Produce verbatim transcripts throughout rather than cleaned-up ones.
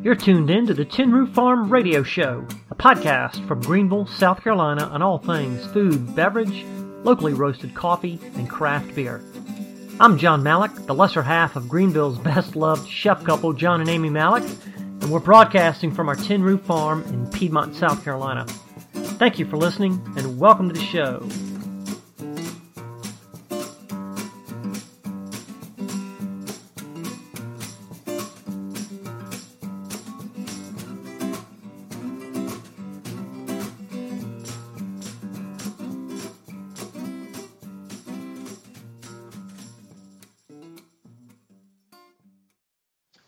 You're tuned in to the Tin Roof Farm Radio Show, a podcast from Greenville, South Carolina, on all things food, beverage, locally roasted coffee, and craft beer. I'm John Malick, the lesser half of Greenville's best-loved chef couple, John and Amy Malick, and we're broadcasting from our Tin Roof Farm in Piedmont, South Carolina. Thank you for listening, and welcome to the show.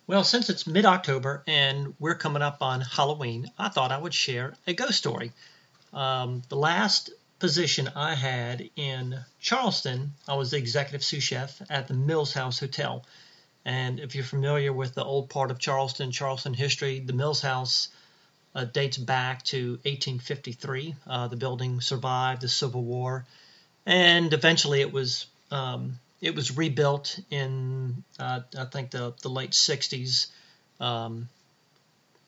Well, since it's mid-October and we're coming up on Halloween, I thought I would share a ghost story. Um, the last position I had in Charleston, I was the executive sous chef at the Mills House Hotel. And if you're familiar with the old part of Charleston, Charleston history, the Mills House uh, dates back to eighteen fifty-three. Uh, the building survived the Civil War, and eventually it was... Um, It was rebuilt in, uh, I think, the, the late sixties. A um,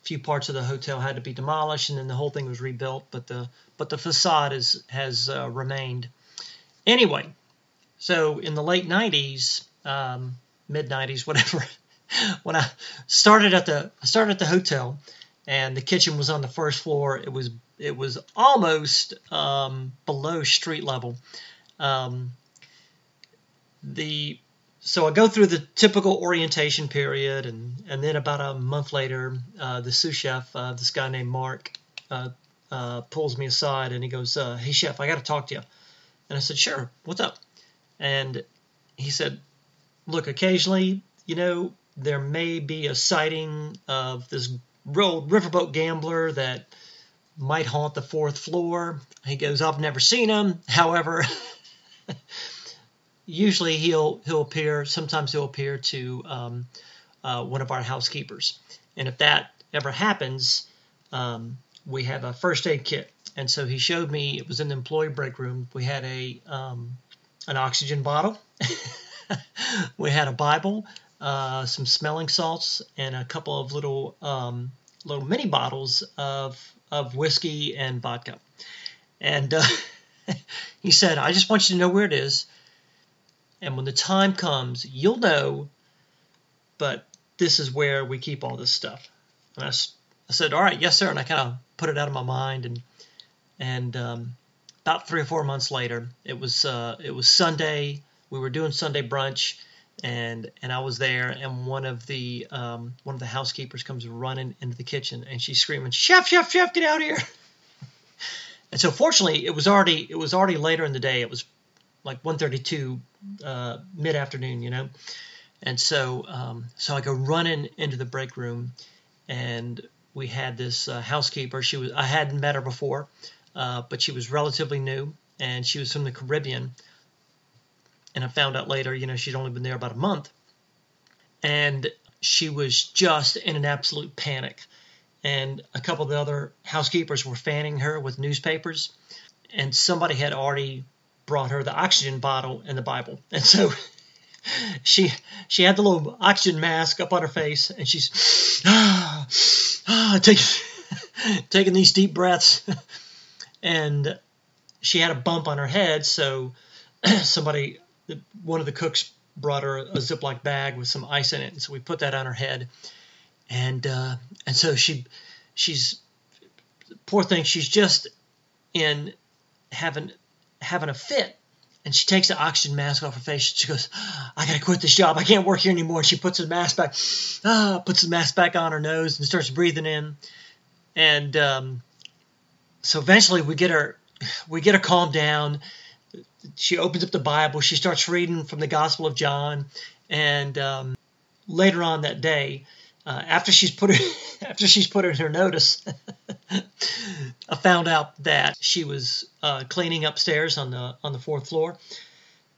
few parts of the hotel had to be demolished, and then the whole thing was rebuilt. But the but the facade is, has uh, remained. Anyway, so in the late nineties, um, mid nineties, whatever, when I started at the I started at the hotel, and the kitchen was on the first floor. It was it was almost um, below street level. Um, The so I go through the typical orientation period, and, and then about a month later, uh, the sous chef, uh, this guy named Mark, uh, uh, pulls me aside and he goes, uh, "Hey chef, I got to talk to you." And I said, "Sure, what's up?" And he said, "Look, occasionally, you know, there may be a sighting of this real riverboat gambler that might haunt the fourth floor." He goes, "I've never seen him, however." Usually he'll he'll appear. Sometimes he'll appear to um, uh, one of our housekeepers, and if that ever happens, um, we have a first aid kit. And so he showed me. It was in the employee break room. We had a um, an oxygen bottle. We had a Bible, uh, some smelling salts, and a couple of little um, little mini bottles of of whiskey and vodka. And uh, he said, "I just want you to know where it is. And when the time comes, you'll know, but this is where we keep all this stuff." And I, I said, "All right, yes, sir." And I kind of put it out of my mind. And and um, about three or four months later, it was uh, it was Sunday. We were doing Sunday brunch, and and I was there. And one of the um, one of the housekeepers comes running into the kitchen, and she's screaming, "Chef, chef, chef, get out of here!" And so, fortunately, it was already it was already later in the day. It was like one thirty-two, uh, mid-afternoon, you know. And so um, so I go running into the break room, and we had this uh, housekeeper. She was I hadn't met her before, uh, but she was relatively new, and she was from the Caribbean. And I found out later, you know, she'd only been there about a month. And she was just in an absolute panic. And a couple of the other housekeepers were fanning her with newspapers, and somebody had already brought her the oxygen bottle and the Bible. And so she she had the little oxygen mask up on her face, and she's ah, ah, taking, taking these deep breaths. And she had a bump on her head, so somebody, one of the cooks brought her a Ziploc bag with some ice in it, and so we put that on her head. And uh, and so she she's, poor thing, she's just in having... having a fit, and she takes the oxygen mask off her face. She goes, "I gotta quit this job. I can't work here anymore." And she puts the mask back, uh, puts the mask back on her nose, and starts breathing in. And um, so eventually, we get her, we get her calmed down. She opens up the Bible. She starts reading from the Gospel of John. And um, later on that day, uh, after she's put her, after she's put in her notice, I found out that she was uh, cleaning upstairs on the on the fourth floor.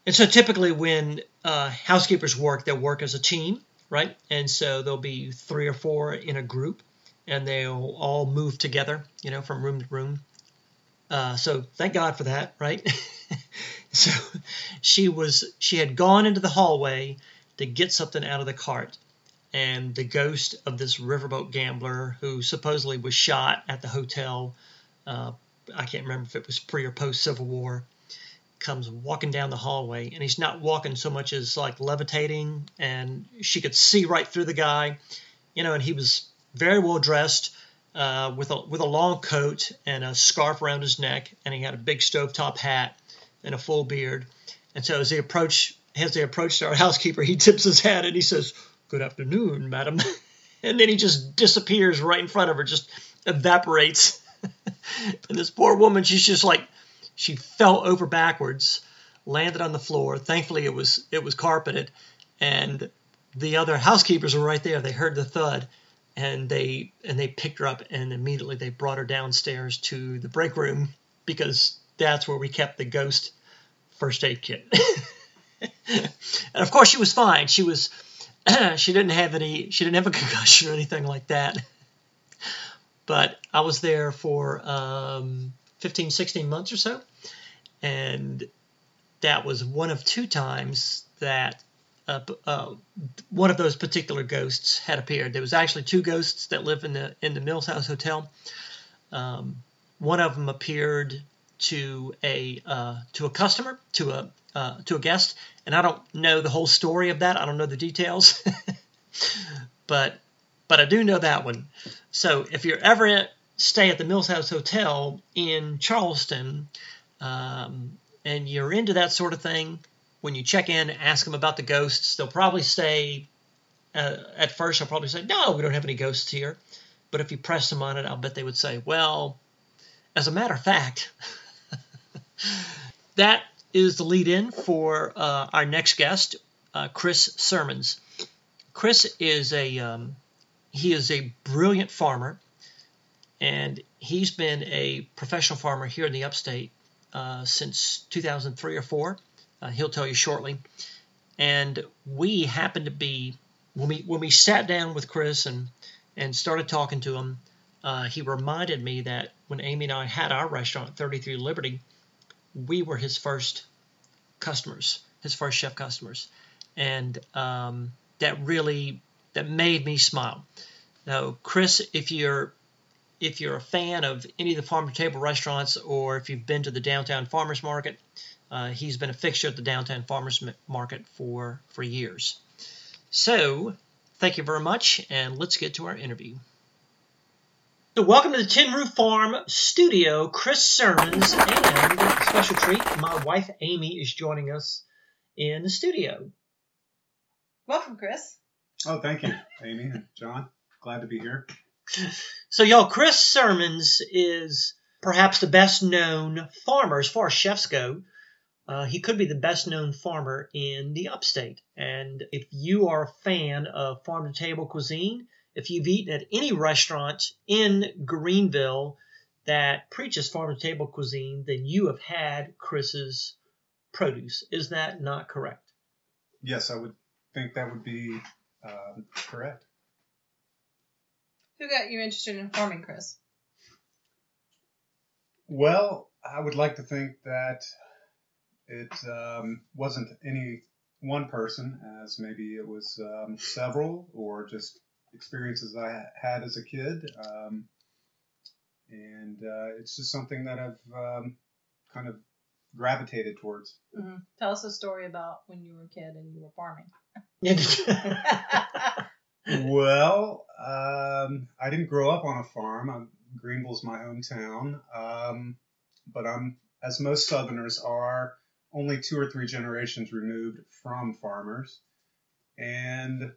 And so typically when uh, housekeepers work, they'll work as a team, right? And so there'll be three or four in a group, and they'll all move together, you know, from room to room. Uh, so thank God for that, right? So she was she had gone into the hallway to get something out of the cart, and the ghost of this riverboat gambler who supposedly was shot at the hotel. Uh, I can't remember if it was pre or post Civil War. Comes walking down the hallway, and he's not walking so much as like levitating, and she could see right through the guy, you know. And he was very well dressed, uh, with a with a long coat and a scarf around his neck, and he had a big stovetop hat and a full beard. And so as they approach, as they approached our housekeeper, he tips his hat and he says, "Good afternoon, madam," and then he just disappears right in front of her, just evaporates. And this poor woman, she's just like. She fell over backwards, landed on the floor. Thankfully, it was it was carpeted, and the other housekeepers were right there. They heard the thud, and they and they picked her up, and immediately they brought her downstairs to the break room, because that's where we kept the ghost first aid kit. And of course, she was fine. She was she didn't have any she didn't have a concussion or anything like that. But I was there for. Um, fifteen, sixteen months or so, and that was one of two times that uh, uh, one of those particular ghosts had appeared. There was actually two ghosts that live in the in the Mills House Hotel. Um, one of them appeared to a uh, to a customer, to a uh, to a guest, and I don't know the whole story of that. I don't know the details, but but I do know that one. So if you're ever in stay at the Mills House Hotel in Charleston, um, and you're into that sort of thing, when you check in, ask them about the ghosts. They'll probably say, uh, at first, they'll probably say, "No, we don't have any ghosts here." But if you press them on it, I'll bet they would say, "Well, as a matter of fact," that is the lead-in for uh, our next guest, uh, Chris Sermons. Chris is a um, he is a brilliant farmer. And he's been a professional farmer here in the upstate uh, since two thousand three or four. Uh, he'll tell you shortly. And we happened to be, when we when we sat down with Chris and, and started talking to him, uh, he reminded me that when Amy and I had our restaurant at thirty-three Liberty, we were his first customers, his first chef customers. And um, that really, that made me smile. Now, Chris, if you're... If you're a fan of any of the farm-to-table restaurants, or if you've been to the downtown farmers market, uh, he's been a fixture at the downtown farmers market for, for years. So thank you very much, and let's get to our interview. So welcome to the Tin Roof Farm studio, Chris Sermons, and a special treat, my wife Amy is joining us in the studio. Welcome, Chris. Oh, thank you, Amy and John. Glad to be here. So, y'all, Chris Sermons is perhaps the best-known farmer as far as chefs go. Uh, he could be the best-known farmer in the upstate. And if you are a fan of farm-to-table cuisine, if you've eaten at any restaurant in Greenville that preaches farm-to-table cuisine, then you have had Chris's produce. Is that not correct? Yes, I would think that would be um, correct. Who got you interested in farming, Chris? Well, I would like to think that it um, wasn't any one person, as maybe it was um, several, or just experiences I had as a kid. Um, and uh, it's just something that I've um, kind of gravitated towards. Mm-hmm. Tell us a story about when you were a kid and you were farming. Well, um, I didn't grow up on a farm. I'm, Greenville's my hometown, um, but I'm, as most Southerners are, only two or three generations removed from farmers. And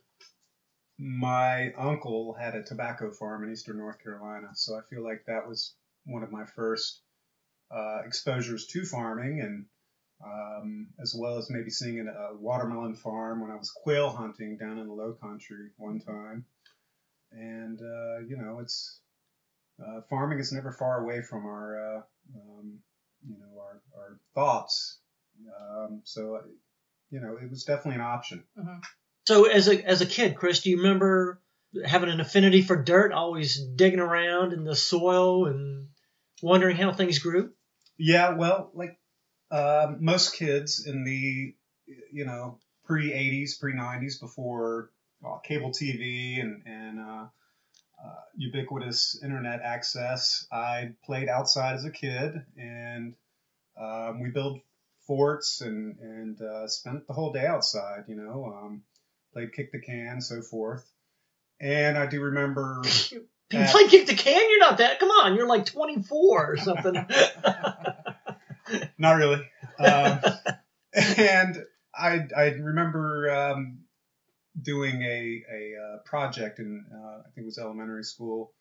my uncle had a tobacco farm in eastern North Carolina, so I feel like that was one of my first uh, exposures to farming, and Um, as well as maybe seeing a watermelon farm when I was quail hunting down in the low country one time. And, uh, you know, it's, uh, farming is never far away from our, uh, um, you know, our, our thoughts. Um, so, you know, it was definitely an option. Uh-huh. So as a, as a kid, Chris, do you remember having an affinity for dirt, always digging around in the soil and wondering how things grew? Yeah, well, like, Uh, most kids in the, you know, pre eighties, pre nineties, before uh, cable T V and, and uh, uh, ubiquitous internet access, I played outside as a kid, and um, we built forts and, and uh, spent the whole day outside, you know, um, played kick the can, so forth. And I do remember... You at, play kick the can? You're not that... Come on, you're like twenty-four or something. Not really. Um, and I I remember um, doing a, a uh, project in, uh, I think it was elementary school,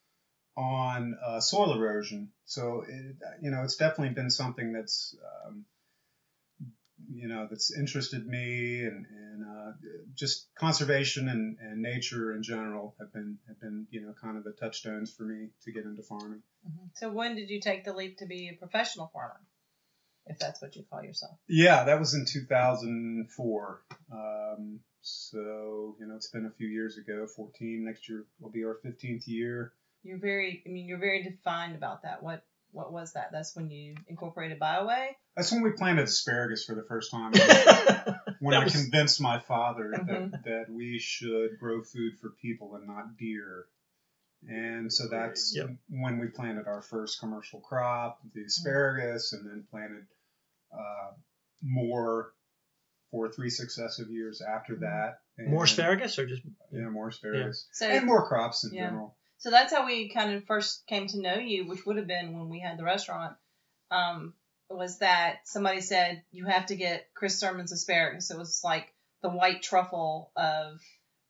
on uh, soil erosion. So, it, you know, it's definitely been something that's... Um, you know, that's interested me, and, and uh, just conservation and, and nature in general have been, have been, you know, kind of the touchstones for me to get into farming. Mm-hmm. So when did you take the leap to be a professional farmer, if that's what you call yourself? Yeah, that was in two thousand four. Um, so, you know, it's been a few years ago, fourteen. Next year will be our fifteenth year. You're very, I mean, you're very defined about that. What? What was that? That's when you incorporated BioWay? That's when we planted asparagus for the first time. When was... I convinced my father that, mm-hmm. that we should grow food for people and not deer. And so that's yep. when we planted our first commercial crop, the asparagus, mm-hmm. and then planted uh, more for three successive years after that. And more asparagus or just? Yeah, more asparagus. Yeah. So, and more crops in yeah. general. So that's how we kind of first came to know you, which would have been when we had the restaurant, um, was that somebody said, you have to get Chris Sermons asparagus. It was like the white truffle of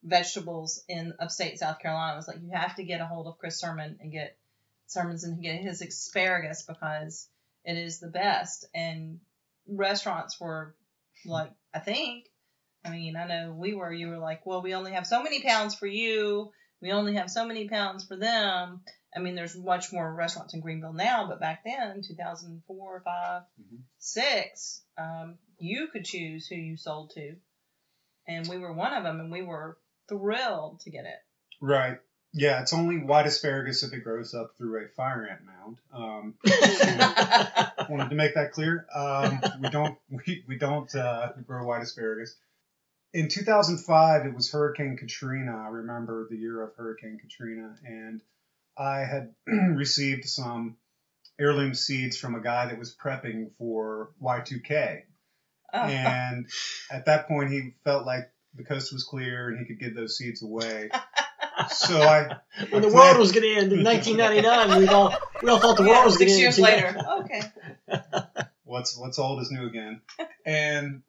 vegetables in upstate South Carolina. It was like, you have to get a hold of Chris Sermon and get Sermons and get his asparagus because it is the best. And restaurants were like, I think, I mean, I know we were, you were like, well, we only have so many pounds for you. We only have so many pounds for them. I mean, there's much more restaurants in Greenville now, but back then, two thousand four, five, mm-hmm. six, um, you could choose who you sold to. And we were one of them, and we were thrilled to get it. Right. Yeah, it's only white asparagus if it grows up through a fire ant mound. Um, so wanted to make that clear. Um, we don't, we, we don't uh, grow white asparagus. In two thousand five, it was Hurricane Katrina. I remember the year of Hurricane Katrina, and I had received some heirloom seeds from a guy that was prepping for Y two K. Oh. And at that point, he felt like the coast was clear and he could give those seeds away. So I, when I the world was going to end in nineteen ninety-nine, we all we all thought the yeah, world was going to end. Six years later, okay. What's what's old is new again, and.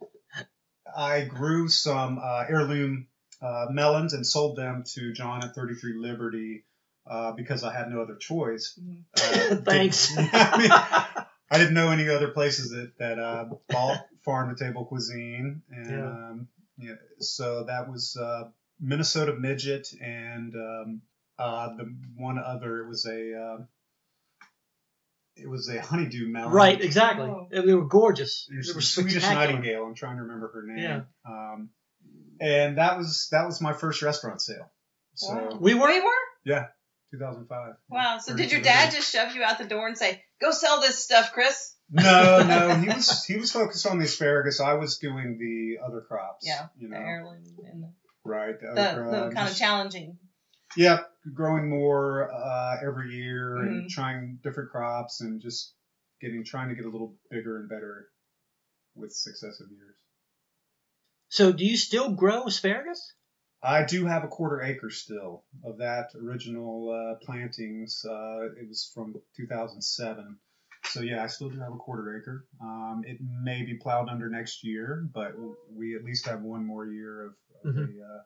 I grew some uh, heirloom uh, melons and sold them to John at thirty-three Liberty uh, because I had no other choice. Uh, Thanks. Didn't, I, mean, I didn't know any other places that, that uh, bought farm-to-table cuisine. And yeah. Um, yeah, so that was uh, Minnesota Midget and um, uh, the one other, it was a... Uh, It was a honeydew melon. Right, exactly. Oh. They were gorgeous. They were Swedish Nightingale. I'm trying to remember her name. Yeah. Um, and that was that was my first restaurant sale. So wow. we were, we were. Yeah, two thousand five. Wow. So did your dad just shove you out the door and say, "Go sell this stuff, Chris"? No, no. He was he was focused on the asparagus. I was doing the other crops. Yeah. You know. The heirloom and the, right. The, the, the kind of challenging. Yeah, growing more uh, every year mm-hmm. and trying different crops and just getting trying to get a little bigger and better with successive years. So do you still grow asparagus? I do have a quarter acre still of that original uh, plantings. Uh, it was from two thousand seven. So, yeah, I still do have a quarter acre. Um, it may be plowed under next year, but we at least have one more year of, of mm-hmm. a uh,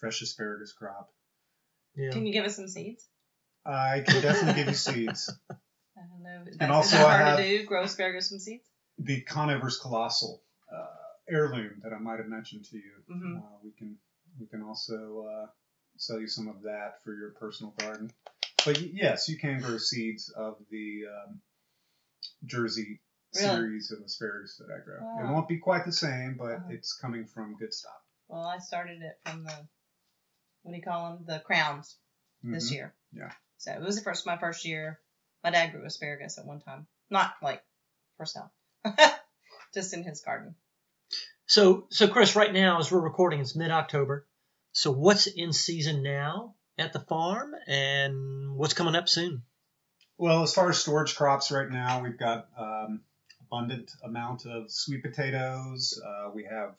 fresh asparagus crop. Yeah. Can you give us some seeds? I can definitely give you seeds. I don't know. That's, and also, is that hard I to do? Grow asparagus from seeds? The Conover's Colossal uh, heirloom that I might have mentioned to you. Mm-hmm. Uh, we can we can also uh, sell you some of that for your personal garden. But yes, you can grow seeds of the um, Jersey really? series of asparagus that I grow. Wow. It won't be quite the same, but uh-huh. it's coming from good stock. Well, I started it from the... What do you call them? The crowns mm-hmm. this year. Yeah. So it was the first my first year. My dad grew asparagus at one time, not like for sale, just in his garden. So, so Chris, right now as we're recording, it's mid October. So what's in season now at the farm, and what's coming up soon? Well, as far as storage crops right now, we've got um, abundant amount of sweet potatoes. Uh, we have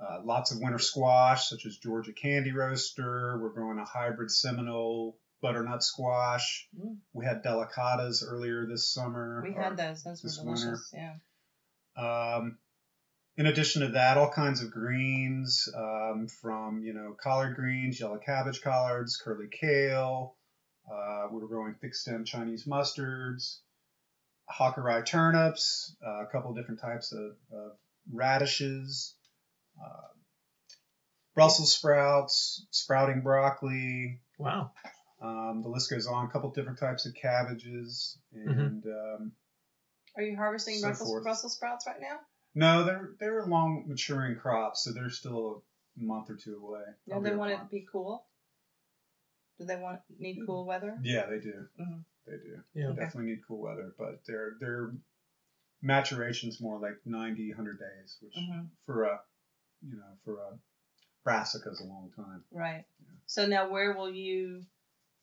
uh, lots of winter squash, such as Georgia Candy Roaster. We're growing a hybrid Seminole butternut squash. Mm. We had delicatas earlier this summer. We had those. Those were delicious, winter. yeah. Um, In addition to that, all kinds of greens, um, from, you know, collard greens, yellow cabbage collards, curly kale. Uh, we're growing thick-stem Chinese mustards, Hakurai turnips, uh, a couple of different types of, of radishes, uh, Brussels sprouts, sprouting broccoli. Wow. Um, the list goes on. A couple of different types of cabbages. And mm-hmm. um, Are you harvesting so Brussels, Brussels sprouts right now? No, they're they're long maturing crops, so they're still a month or two away. Do they want it to be cool? Do they want need cool weather? Yeah, they do. Mm-hmm. They do. Yeah, they okay. definitely need cool weather, but their their maturation's more like ninety, one hundred days, which mm-hmm. for a you know for a brassica is a long time. Right. Yeah. So now where will you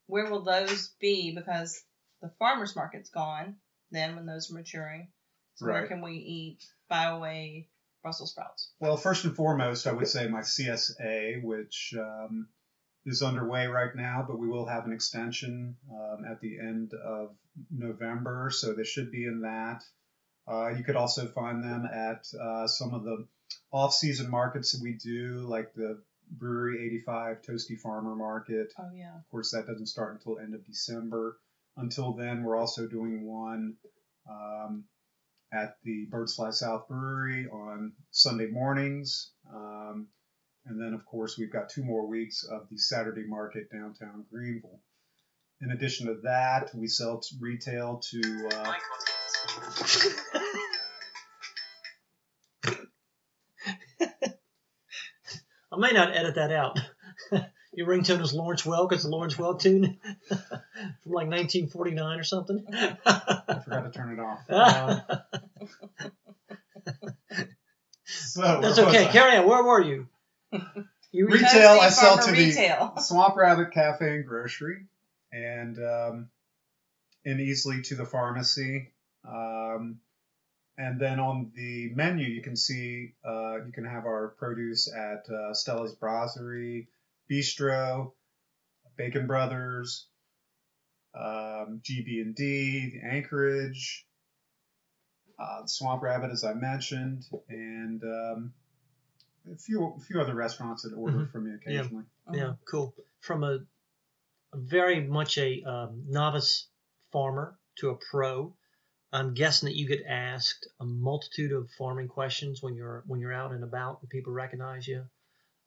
where will those be? Because the farmers market's gone. Then when those are maturing, so right. where can we eat BioWay Brussels sprouts? Well, first and foremost, I would say my C S A, which um, is underway right now, but we will have an extension um, at the end of November, so they should be in that. Uh, you could also find them at uh, some of the off-season markets that we do, like the Brewery eighty-five Toasty Farmer Market. Oh, yeah. Of course, that doesn't start until end of December. Until then, we're also doing one um, at the Birds Fly South Brewery on Sunday mornings. Um, and then, of course, we've got two more weeks of the Saturday market downtown Greenville. In addition to that, we sell to retail to... Uh, I may not edit that out. Your ringtone is Lawrence Welk. It's a Lawrence Welk tune from like nineteen forty-nine or something. I forgot to turn it off. Um, so that's okay. I? Carry on. Where were you? you retail. I sell to retail. The Swamp Rabbit Cafe and Grocery, and um, and easily to the pharmacy. Um, and then on the menu, you can see uh, you can have our produce at uh, Stella's Brasseria, Bistro, Bacon Brothers, um, G B and D, Anchorage, uh, Swamp Rabbit, as I mentioned, and um, a few a few other restaurants that order mm-hmm. from me occasionally. Yeah, oh. yeah cool. From a, a very much a um, novice farmer to a pro, I'm guessing that you get asked a multitude of farming questions when you're when you're out and about and people recognize you.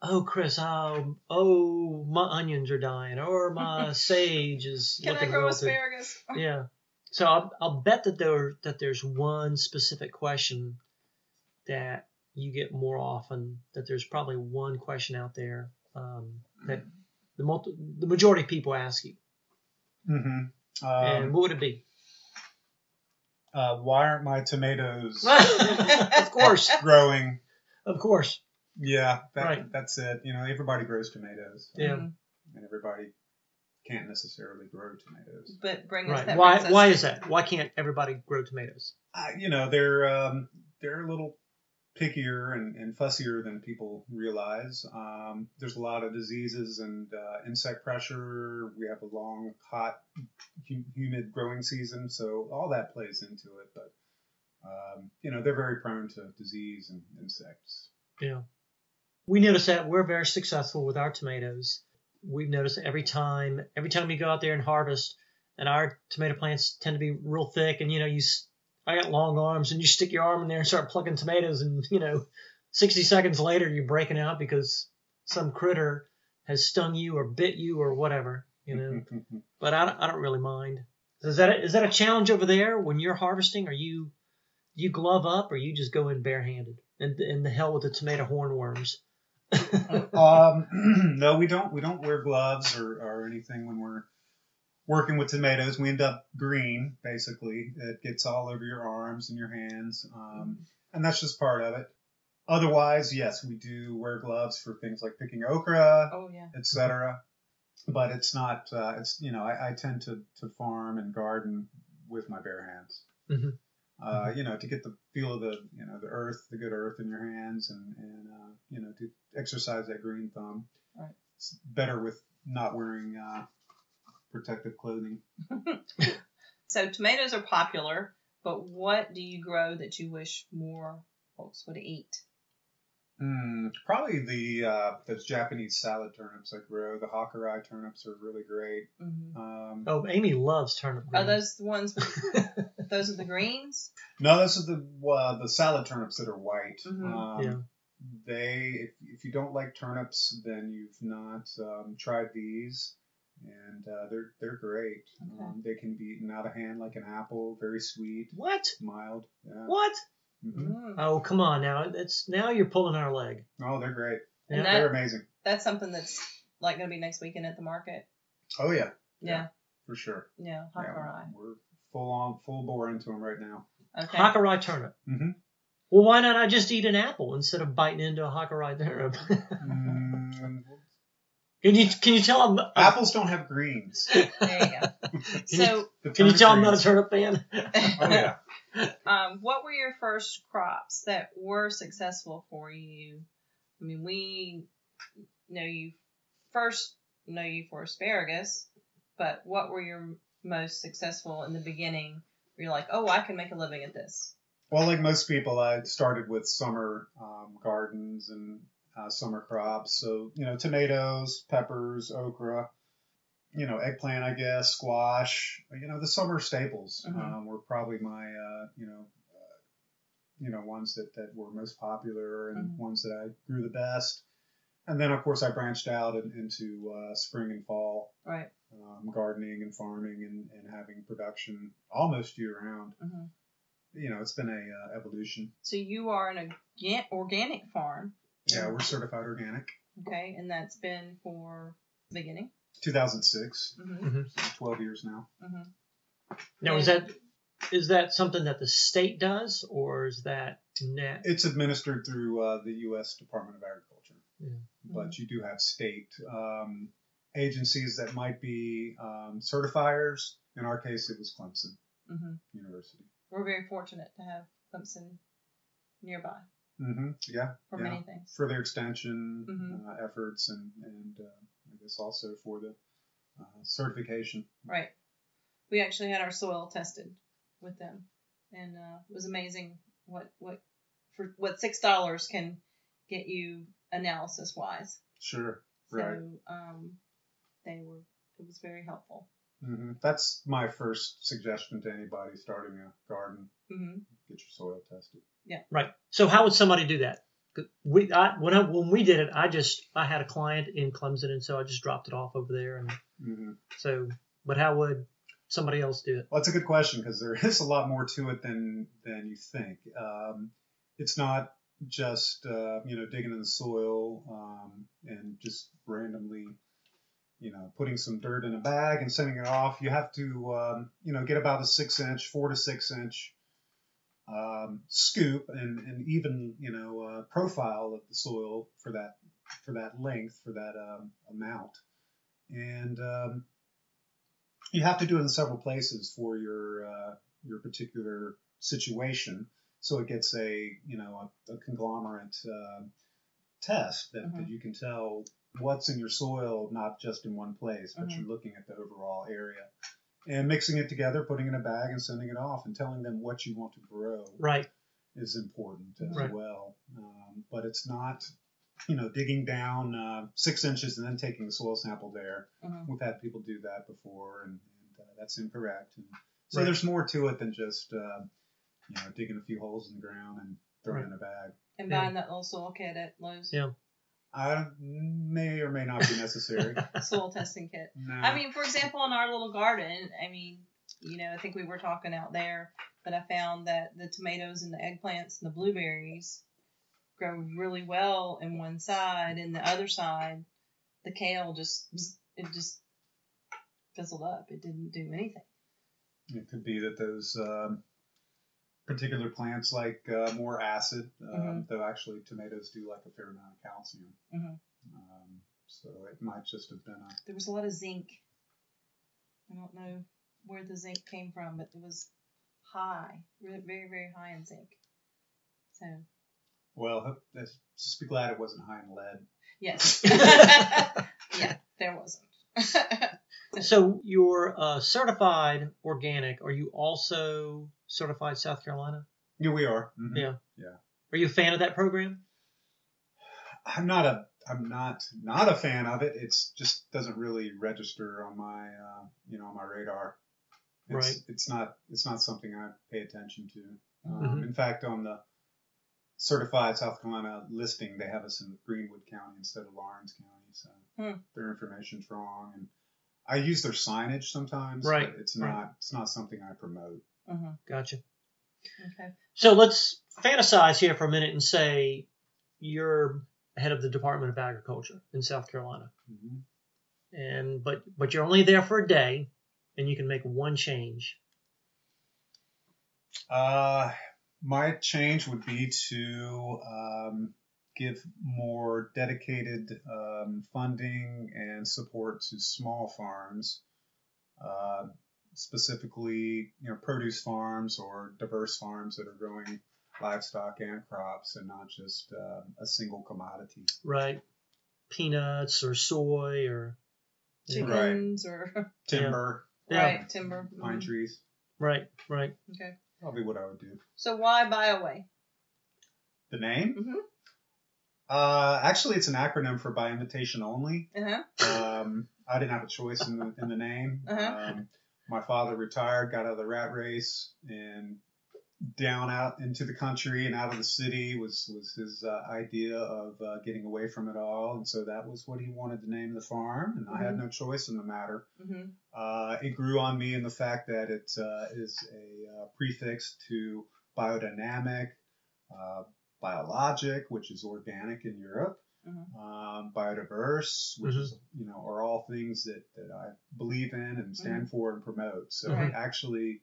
Oh, Chris, oh, oh, my onions are dying, or my sage is Can looking I grow relative. asparagus? Yeah. So I'll, I'll bet that there that there's one specific question that you get more often, that there's probably one question out there um, that the multi, the majority of people ask you. Mm-hmm. Um, and what would it be? Uh, why aren't my tomatoes of course. growing? Of course. Yeah, that, right. that's it. You know, everybody grows tomatoes. Yeah. Um, and everybody can't necessarily grow tomatoes. But bring us right. that why, why is that? Why can't everybody grow tomatoes? Uh, you know, they're um, they're a little pickier and, and fussier than people realize. Um, there's a lot of diseases and uh, insect pressure. We have a long, hot, humid growing season, so all that plays into it. But, um, you know, they're very prone to disease and insects. Yeah. We notice that we're very successful with our tomatoes. We've noticed every time, every time we go out there and harvest, and our tomato plants tend to be real thick, and you know, you, I got long arms, and you stick your arm in there and start plucking tomatoes, and you know, sixty seconds later you're breaking out because some critter has stung you or bit you or whatever, you know. But I don't, I don't really mind. Is that a, is that a challenge over there when you're harvesting? Are you you glove up, or you just go in barehanded? And and the hell with the tomato hornworms. um, no, we don't. We don't wear gloves or, or anything when we're working with tomatoes. We end up green, basically. It gets all over your arms and your hands, um, and that's just part of it. Otherwise, yes, we do wear gloves for things like picking okra, oh, yeah. et cetera. But it's not, uh, it's, you know, I, I tend to, to farm and garden with my bare hands, mm-hmm. uh, mm-hmm. you know, to get the feel of the, you know, the earth, the good earth in your hands and, and uh, you know, to exercise that green thumb. Right. It's better with not wearing uh, protective clothing. So tomatoes are popular, but what do you grow that you wish more folks would eat? Mm, probably the uh, those Japanese salad turnips I grow. The Hakurai turnips are really great. Mm-hmm. Um, oh, Amy loves turnip greens. Are those the ones? With, those are the greens? No, those are the uh, the salad turnips that are white. Mm-hmm. Um, yeah. They, if, if you don't like turnips, then you've not um, tried these, and uh, they're they're great. Okay. Um, they can be eaten out of hand like an apple. Very sweet. What? Mild. Yeah. What? Mm-hmm. Oh, come on now. It's, now you're pulling our leg. Oh, they're great. Yeah. That, they're amazing. That's something that's like going to be next weekend at the market. Oh, yeah. Yeah. yeah for sure. Yeah, Hakurai. Yeah, we're full on, full bore into them right now. Okay. Hakurai turnip. Mm-hmm. Well, why not I just eat an apple instead of biting into a Hakurai turnip? mm-hmm. Can you can you tell I'm... Uh, apples don't have greens. There you go. can so you, Can you tell greens. I'm not a turnip fan? Oh, yeah. Um, what were your first crops that were successful for you? I mean, we know you first know you for asparagus, but what were your most successful in the beginning? Where you're like, oh, I can make a living at this. Well, like most people, I started with summer um, gardens and uh, summer crops. So, you know, tomatoes, peppers, okra. You know, eggplant, I guess, squash, you know, the summer staples mm-hmm. um, were probably my, uh, you know, uh, you know, ones that, that were most popular and mm-hmm. ones that I grew the best. And then, of course, I branched out in, into uh, spring and fall right. um, gardening and farming and, and having production almost year round. Mm-hmm. You know, it's been a uh, evolution. So you are an organ- organic farm. Yeah, we're certified organic. Okay. And that's been for the beginning? two thousand six, mm-hmm. twelve years now. Mm-hmm. Now, is that is that something that the state does, or is that net? It's administered through uh, the U S Department of Agriculture, yeah. but mm-hmm. you do have state um, agencies that might be um, certifiers. In our case, it was Clemson mm-hmm. University. We're very fortunate to have Clemson nearby. Mm-hmm. Yeah, for yeah. many things, for their extension mm-hmm. uh, efforts and and. Uh, It's also for the uh, certification. Right. We actually had our soil tested with them, and uh, it was amazing what what for what six dollars can get you analysis wise. Sure. So, right. Um, they were. It was very helpful. Mm-hmm. That's my first suggestion to anybody starting a garden. Mm-hmm. Get your soil tested. Yeah. Right. So how would somebody do that? We I, when I, when we did it, I just I had a client in Clemson, and so I just dropped it off over there. And mm-hmm. so, but how would somebody else do it? Well, that's a good question because there is a lot more to it than than you think. Um, it's not just uh, you know digging in the soil um, and just randomly you know putting some dirt in a bag and sending it off. You have to um, you know get about a six inch, four to six inch. Um, scoop and, and even you know uh, profile of the soil for that for that length for that um, amount, and um, you have to do it in several places for your uh, your particular situation, so it gets a you know a, a conglomerate uh, test that, mm-hmm. that you can tell what's in your soil, not just in one place, but mm-hmm. you're looking at the overall area. And mixing it together, putting it in a bag, and sending it off, and telling them what you want to grow right. is important as right. well. Um, but it's not, you know, digging down uh, six inches and then taking the soil sample there. Mm-hmm. We've had people do that before, and, and uh, that's incorrect. And so right. there's more to it than just, uh, you know, digging a few holes in the ground and throwing right. it in a bag. And buying yeah. that little soil kit at Lowe's. Yeah. I may or may not be necessary. Soil testing kit. No. I mean, for example, in our little garden, I mean, you know, I think we were talking out there, but I found that the tomatoes and the eggplants and the blueberries grow really well in one side, and the other side, the kale just it just fizzled up. It didn't do anything. It could be that those um, particular plants like uh, more acid, uh, mm-hmm. though actually tomatoes do like a fair amount of calcium. Mm-hmm. Um, so it might just have been a... There was a lot of zinc. I don't know where the zinc came from, but it was high, really, very, very high in zinc. So... Well, just be glad it wasn't high in lead. Yes. Yeah, there wasn't. So you're uh, certified organic. Are you also certified South Carolina? Yeah, we are. Mm-hmm. Yeah. Yeah. Are you a fan of that program? I'm not a. I'm not not a fan of it. It's just doesn't really register on my uh, you know on my radar. It's, right. It's not. It's not something I pay attention to. Um, mm-hmm. In fact, on the Certified South Carolina listing, they have us in Greenwood County instead of Lawrence County, so hmm. their information's wrong. And I use their signage sometimes, right? But it's not right. It's not something I promote. Uh-huh. Gotcha. Okay. So let's fantasize here for a minute and say you're head of the Department of Agriculture in South Carolina, mm-hmm. and but but you're only there for a day, and you can make one change. Uh. My change would be to um, give more dedicated um, funding and support to small farms, uh, specifically, you know, produce farms or diverse farms that are growing livestock and crops, and not just uh, a single commodity. Right, peanuts or soy or chickens, right. Or timber. Yeah. Yeah. Right, timber, pine trees. Right, right. Okay. Probably what I would do. So why BioWay? The name? Mm-hmm. Uh, actually, it's an acronym for by invitation only. Uh-huh. Um, I didn't have a choice in the in the name. Uh-huh. Um, my father retired, got out of the rat race, and down out into the country and out of the city was was his uh, idea of uh, getting away from it all, and so that was what he wanted to name the farm, and mm-hmm. I had no choice in the matter. Mm-hmm. Uh, it grew on me in the fact that it uh, is a uh, prefix to biodynamic, uh, biologic, which is organic in Europe, mm-hmm. um, biodiverse, which mm-hmm. is, you know, are all things that, that I believe in and stand mm-hmm. for and promote. So mm-hmm. it actually...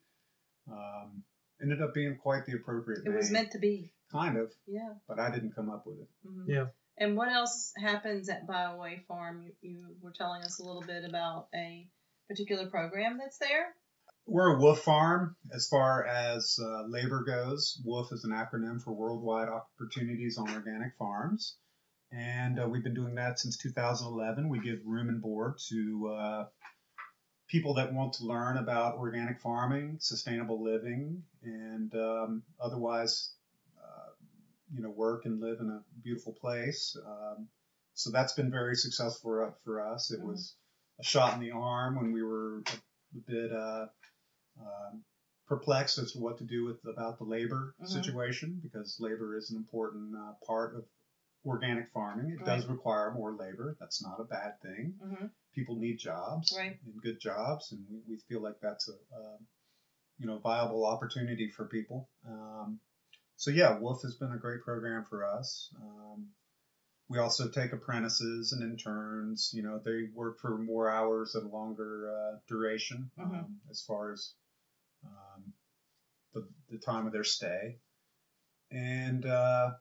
Um, ended up being quite the appropriate name. It was meant to be. Kind of. Yeah. But I didn't come up with it. Mm-hmm. Yeah. And what else happens at BioWay Farm? You, you were telling us a little bit about a particular program that's there. We're a WWOOF farm as far as uh, labor goes. WWOOF is an acronym for Worldwide Opportunities on Organic Farms. And uh, we've been doing that since two thousand eleven. We give room and board to... Uh, people that want to learn about organic farming, sustainable living, and um, otherwise, uh, you know, work and live in a beautiful place. Um, so that's been very successful for, for us. It mm-hmm. was a shot in the arm when we were a bit uh, uh, perplexed as to what to do with about the labor mm-hmm. situation, because labor is an important uh, part of organic farming. It right. does require more labor. That's not a bad thing. Mm-hmm. People need jobs, right. and good jobs, and we, we feel like that's a, a you know viable opportunity for people. Um, so yeah, WWOOF has been a great program for us. Um, we also take apprentices and interns. You know, they work for more hours and longer uh, duration mm-hmm. um, as far as um, the, the time of their stay, and. Uh,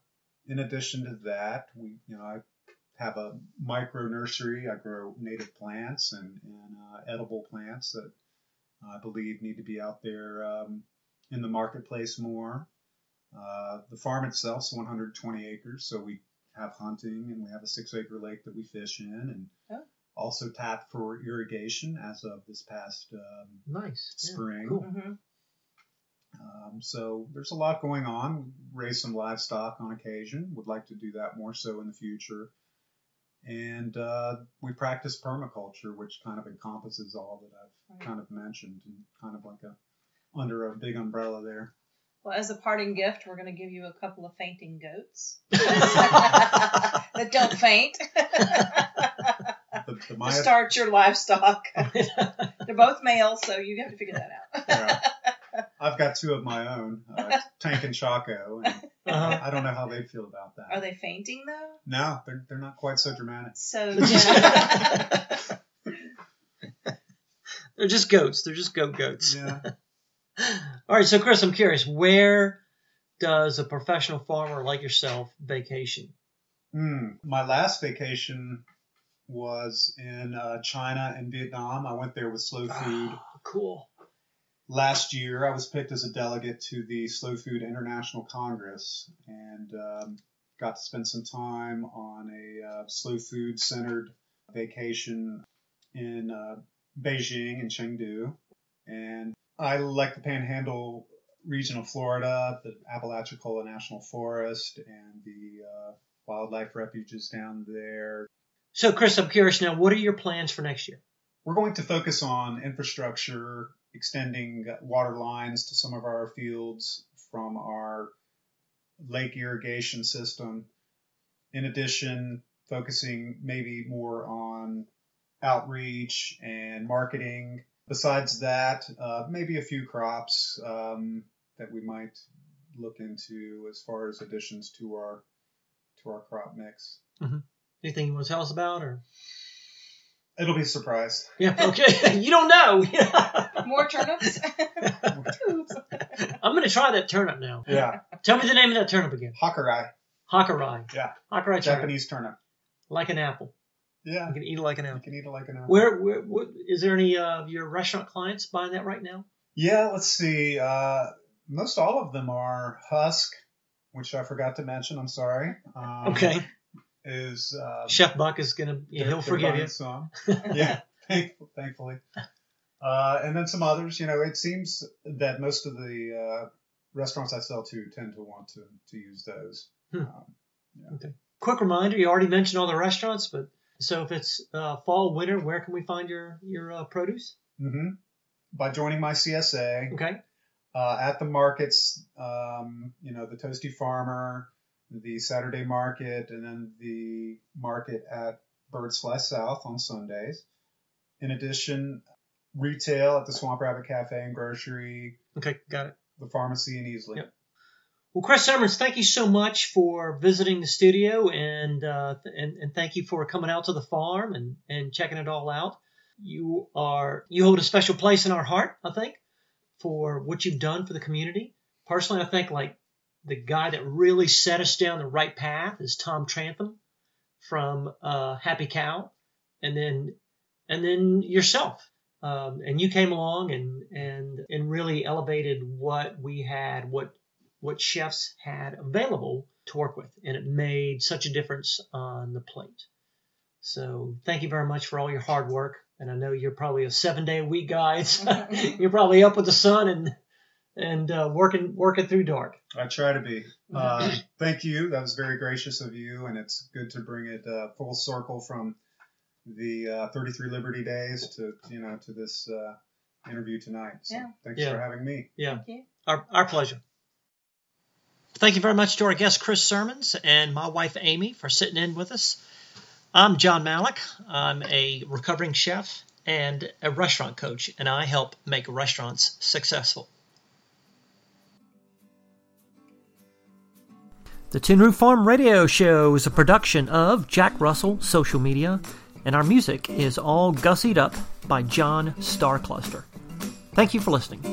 In addition to that, we, you know, I have a micro nursery. I grow native plants and, and uh, edible plants that I believe need to be out there um, in the marketplace more. Uh, the farm itself is one hundred twenty acres, so we have hunting and we have a six-acre lake that we fish in, and oh. also tapped for irrigation as of this past um, nice spring. Yeah, cool. Mm-hmm. Um, so there's a lot going on. Raise some livestock on occasion. Would like to do that more so in the future. And uh, we practice permaculture, which kind of encompasses all that I've right. kind of mentioned, and kind of like a under a big umbrella there. Well, as a parting gift, we're going to give you a couple of fainting goats that don't faint. The, the Maya... To start your livestock. They're both male, so you have to figure that out. Yeah. I've got two of my own, uh, Tank and Choco, and uh, I don't know how they feel about that. Are they fainting, though? No, they're they're not quite so dramatic. So They're just goats. They're just goat goats. Yeah. All right, so Chris, I'm curious, where does a professional farmer like yourself vacation? Mm, my last vacation was in uh, China and Vietnam. I went there with Slow Food. Oh, cool. Last year, I was picked as a delegate to the Slow Food International Congress and um, got to spend some time on a uh, slow food-centered vacation in uh, Beijing and Chengdu. And I like the Panhandle region of Florida, the Apalachicola National Forest, and the uh, wildlife refuges down there. So, Chris, I'm curious now, what are your plans for next year? We're going to focus on infrastructure, extending water lines to some of our fields from our lake irrigation system. In addition, focusing maybe more on outreach and marketing. Besides that, uh, maybe a few crops um, that we might look into as far as additions to our to our crop mix. Mm-hmm. Anything you want to tell us about, or it'll be a surprise. Yeah. Okay. You don't know. More turnips. More turnips. I'm going to try that turnip now. Yeah. Tell me the name of that turnip again. Hakurai. Hakurai. Yeah. Hakurai. Japanese turnip. turnip. Like an apple. Yeah. You can eat it like an apple. You can eat it like an apple. Where, where what, is there any of uh, your restaurant clients buying that right now? Yeah. Let's see. Uh, most all of them are Husk, which I forgot to mention. I'm sorry. Um, okay. Is um, Chef Buck is gonna yeah, he'll forgive you. Some. Yeah, thankful, thankfully, uh, and then some others. You know, it seems that most of the uh, restaurants I sell to tend to want to to use those. Hmm. Um, yeah. Okay. Quick reminder: you already mentioned all the restaurants, but so if it's uh, fall, winter, where can we find your your uh, produce? Mm-hmm. By joining my C S A. Okay. Uh, at the markets, um, you know, the Toasty Farmer, the Saturday market, and then the market at Birds Fly South on Sundays. In addition, retail at the Swamp Rabbit Cafe and Grocery. Okay, got it. The pharmacy in Easley. Yep. Well, Chris Sermons, thank you so much for visiting the studio, and uh, and, and thank you for coming out to the farm and, and checking it all out. You are you hold a special place in our heart, I think, for what you've done for the community. Personally, I think like the guy that really set us down the right path is Tom Trantham from uh, Happy Cow, and then and then yourself. Um, and you came along and and and really elevated what we had, what what chefs had available to work with, and it made such a difference on the plate. So thank you very much for all your hard work. And I know you're probably a seven day a week guy. You're probably up with the sun and. And uh, working working through dark. I try to be. Uh, thank you. That was very gracious of you, and it's good to bring it uh, full circle from the uh, thirty-three Liberty days to you know to this uh, interview tonight. So yeah. Thanks yeah. for having me. Yeah. Thank you. Our our pleasure. Thank you very much to our guest Chris Sermons and my wife Amy for sitting in with us. I'm John Malick. I'm a recovering chef and a restaurant coach, and I help make restaurants successful. The Tin Roof Farm Radio Show is a production of Jack Russell Social Media, and our music is all gussied up by John Starcluster. Thank you for listening.